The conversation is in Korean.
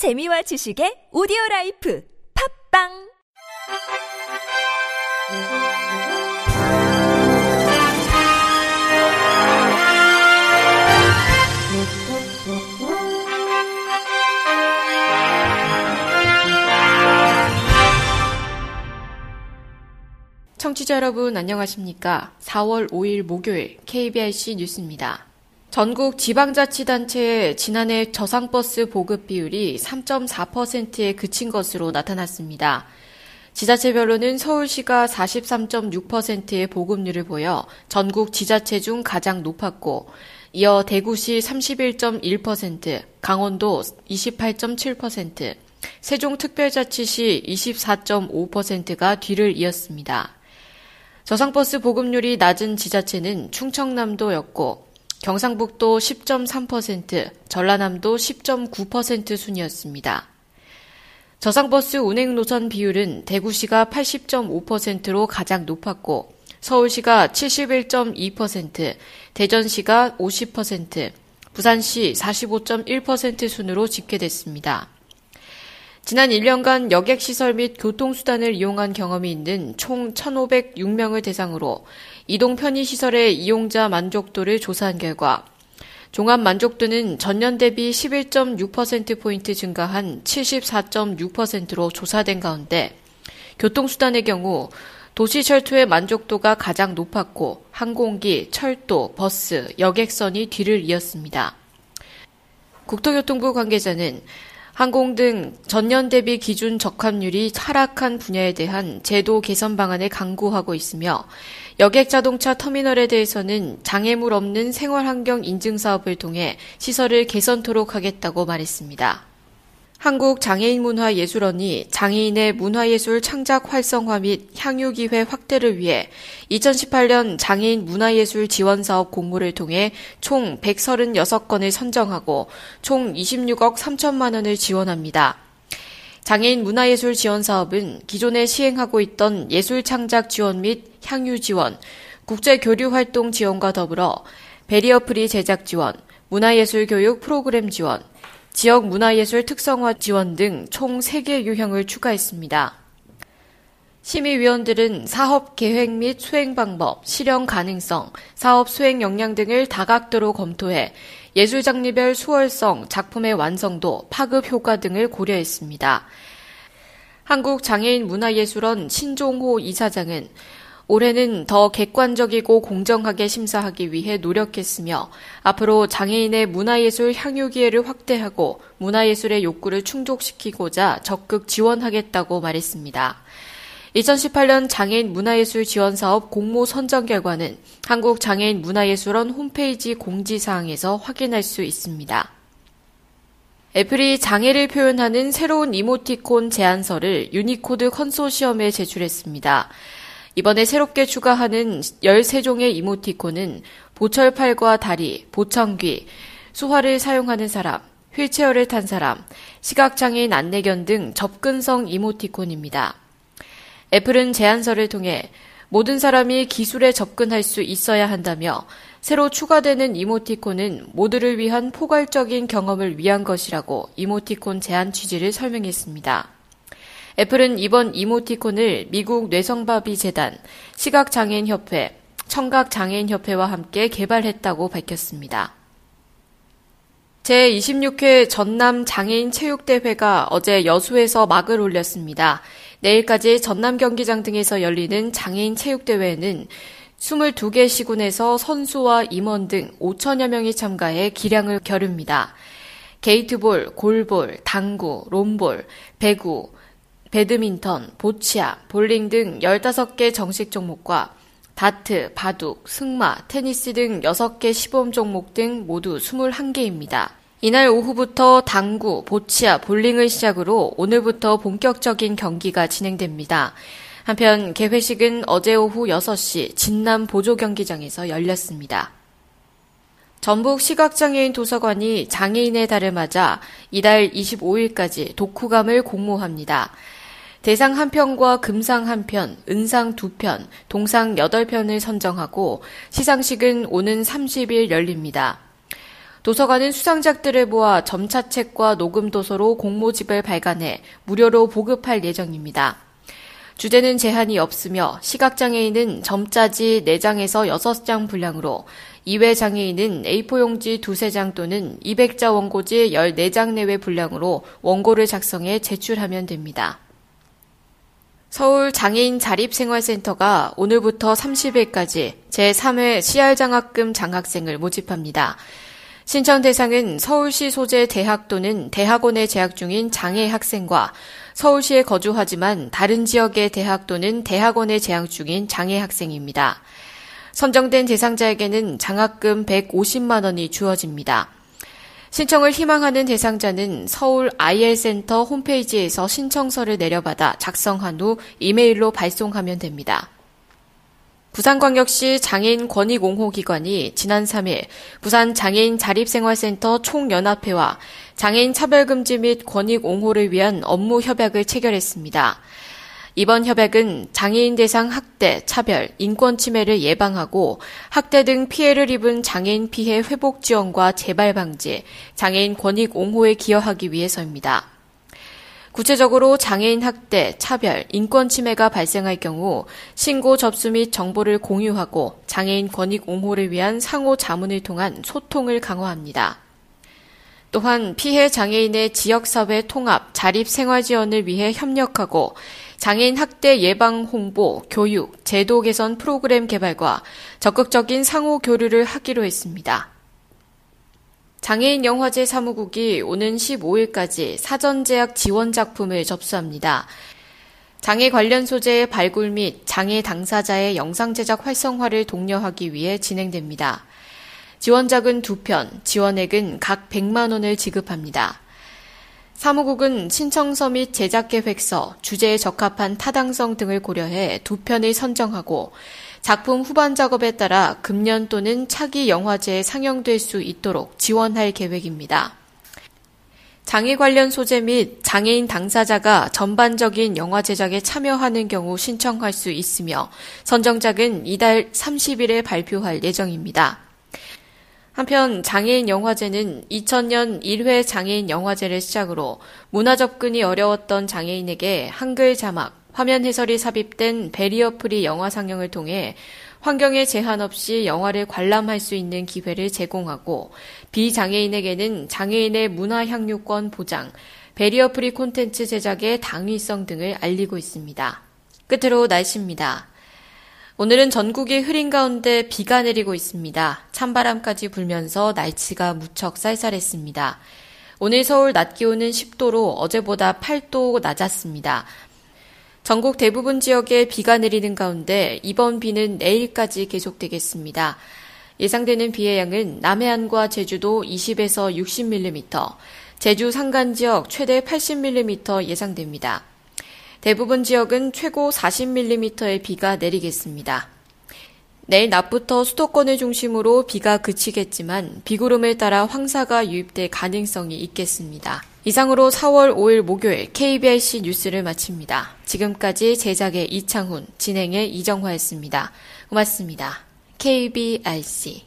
재미와 지식의 오디오라이프 팝빵 청취자 여러분 안녕하십니까? 4월 5일 목요일 KBC 뉴스입니다. 전국 지방자치단체의 지난해 저상버스 보급 비율이 3.4%에 그친 것으로 나타났습니다. 지자체별로는 서울시가 43.6%의 보급률을 보여 전국 지자체 중 가장 높았고, 이어 대구시 31.1%, 강원도 28.7%, 세종특별자치시 24.5%가 뒤를 이었습니다. 저상버스 보급률이 낮은 지자체는 충청남도였고, 경상북도 10.3%, 전라남도 10.9% 순이었습니다. 저상버스 운행 노선 비율은 대구시가 80.5%로 가장 높았고, 서울시가 71.2%, 대전시가 50%, 부산시 45.1% 순으로 집계됐습니다. 지난 1년간 여객시설 및 교통수단을 이용한 경험이 있는 총 1,506명을 대상으로 이동 편의시설의 이용자 만족도를 조사한 결과 종합 만족도는 전년 대비 11.6%포인트 증가한 74.6%로 조사된 가운데 교통수단의 경우 도시철도의 만족도가 가장 높았고 항공기, 철도, 버스, 여객선이 뒤를 이었습니다. 국토교통부 관계자는 항공 등 전년 대비 기준 적합률이 하락한 분야에 대한 제도 개선 방안을 강구하고 있으며 여객자동차 터미널에 대해서는 장애물 없는 생활환경 인증 사업을 통해 시설을 개선토록 하겠다고 말했습니다. 한국장애인문화예술원이 장애인의 문화예술 창작 활성화 및 향유기회 확대를 위해 2018년 장애인 문화예술 지원사업 공모를 통해 총 136건을 선정하고 총 26억 3천만 원을 지원합니다. 장애인 문화예술 지원사업은 기존에 시행하고 있던 예술 창작 지원 및 향유 지원, 국제교류 활동 지원과 더불어 베리어프리 제작 지원, 문화예술 교육 프로그램 지원, 지역 문화예술 특성화 지원 등 총 3개 유형을 추가했습니다. 심의위원들은 사업 계획 및 수행 방법, 실현 가능성, 사업 수행 역량 등을 다각도로 검토해 예술 장르별 수월성, 작품의 완성도, 파급 효과 등을 고려했습니다. 한국장애인문화예술원 신종호 이사장은 올해는 더 객관적이고 공정하게 심사하기 위해 노력했으며 앞으로 장애인의 문화예술 향유 기회를 확대하고 문화예술의 욕구를 충족시키고자 적극 지원하겠다고 말했습니다. 2018년 장애인 문화예술 지원사업 공모 선정 결과는 한국장애인문화예술원 홈페이지 공지사항에서 확인할 수 있습니다. 애플이 장애를 표현하는 새로운 이모티콘 제안서를 유니코드 컨소시엄에 제출했습니다. 이번에 새롭게 추가하는 13종의 이모티콘은 보철팔과 다리, 보청귀, 수화를 사용하는 사람, 휠체어를 탄 사람, 시각장애인 안내견 등 접근성 이모티콘입니다. 애플은 제안서를 통해 모든 사람이 기술에 접근할 수 있어야 한다며 새로 추가되는 이모티콘은 모두를 위한 포괄적인 경험을 위한 것이라고 이모티콘 제안 취지를 설명했습니다. 애플은 이번 이모티콘을 미국 뇌성마비재단, 시각장애인협회, 청각장애인협회와 함께 개발했다고 밝혔습니다. 제26회 전남장애인체육대회가 어제 여수에서 막을 올렸습니다. 내일까지 전남경기장 등에서 열리는 장애인체육대회에는 22개 시군에서 선수와 임원 등 5천여 명이 참가해 기량을 겨룹니다. 게이트볼, 골볼, 당구, 롬볼, 배구, 배드민턴, 보치아, 볼링 등 15개 정식 종목과 다트, 바둑, 승마, 테니스 등 6개 시범 종목 등 모두 21개입니다. 이날 오후부터 당구, 보치아, 볼링을 시작으로 오늘부터 본격적인 경기가 진행됩니다. 한편 개회식은 어제 오후 6시 진남 보조경기장에서 열렸습니다. 전북 시각장애인 도서관이 장애인의 달을 맞아 이달 25일까지 독후감을 공모합니다. 대상 1편과 금상 1편, 은상 2편, 동상 8편을 선정하고 시상식은 오는 30일 열립니다. 도서관은 수상작들을 모아 점차책과 녹음도서로 공모집을 발간해 무료로 보급할 예정입니다. 주제는 제한이 없으며 시각장애인은 점짜지 4장에서 6장 분량으로 이외장애인은 A4용지 2-3장 또는 200자 원고지 14장 내외 분량으로 원고를 작성해 제출하면 됩니다. 서울 장애인 자립생활센터가 오늘부터 30일까지 제3회 시알장학금 장학생을 모집합니다. 신청 대상은 서울시 소재 대학 또는 대학원에 재학 중인 장애 학생과 서울시에 거주하지만 다른 지역의 대학 또는 대학원에 재학 중인 장애 학생입니다. 선정된 대상자에게는 장학금 150만 원이 주어집니다. 신청을 희망하는 대상자는 서울 IL센터 홈페이지에서 신청서를 내려받아 작성한 후 이메일로 발송하면 됩니다. 부산광역시 장애인 권익옹호기관이 지난 3일 부산 장애인 자립생활센터 총연합회와 장애인 차별금지 및 권익옹호를 위한 업무 협약을 체결했습니다. 이번 협약은 장애인 대상 학대, 차별, 인권침해를 예방하고 학대 등 피해를 입은 장애인 피해 회복 지원과 재발 방지, 장애인 권익 옹호에 기여하기 위해서입니다. 구체적으로 장애인 학대, 차별, 인권침해가 발생할 경우 신고 접수 및 정보를 공유하고 장애인 권익 옹호를 위한 상호 자문을 통한 소통을 강화합니다. 또한 피해 장애인의 지역사회 통합, 자립생활 지원을 위해 협력하고 장애인 학대 예방 홍보, 교육, 제도 개선 프로그램 개발과 적극적인 상호 교류를 하기로 했습니다. 장애인 영화제 사무국이 오는 15일까지 사전 제작 지원 작품을 접수합니다. 장애 관련 소재의 발굴 및 장애 당사자의 영상 제작 활성화를 독려하기 위해 진행됩니다. 지원작은 2편, 지원액은 각 100만 원을 지급합니다. 사무국은 신청서 및 제작계획서, 주제에 적합한 타당성 등을 고려해 2편을 선정하고 작품 후반 작업에 따라 금년 또는 차기 영화제에 상영될 수 있도록 지원할 계획입니다. 장애 관련 소재 및 장애인 당사자가 전반적인 영화 제작에 참여하는 경우 신청할 수 있으며 선정작은 이달 30일에 발표할 예정입니다. 한편 장애인 영화제는 2000년 1회 장애인 영화제를 시작으로 문화 접근이 어려웠던 장애인에게 한글 자막, 화면 해설이 삽입된 베리어프리 영화 상영을 통해 환경에 제한 없이 영화를 관람할 수 있는 기회를 제공하고 비장애인에게는 장애인의 문화 향유권 보장, 베리어프리 콘텐츠 제작의 당위성 등을 알리고 있습니다. 끝으로 날씨입니다. 오늘은 전국이 흐린 가운데 비가 내리고 있습니다. 찬바람까지 불면서 날씨가 무척 쌀쌀했습니다. 오늘 서울 낮 기온은 10도로 어제보다 8도 낮았습니다. 전국 대부분 지역에 비가 내리는 가운데 이번 비는 내일까지 계속되겠습니다. 예상되는 비의 양은 남해안과 제주도 20에서 60mm, 제주 산간 지역 최대 80mm 예상됩니다. 대부분 지역은 최고 40mm의 비가 내리겠습니다. 내일 낮부터 수도권을 중심으로 비가 그치겠지만 비구름에 따라 황사가 유입될 가능성이 있겠습니다. 이상으로 4월 5일 목요일 KBC 뉴스를 마칩니다. 지금까지 제작의 이창훈, 진행의 이정화였습니다. 고맙습니다. KBC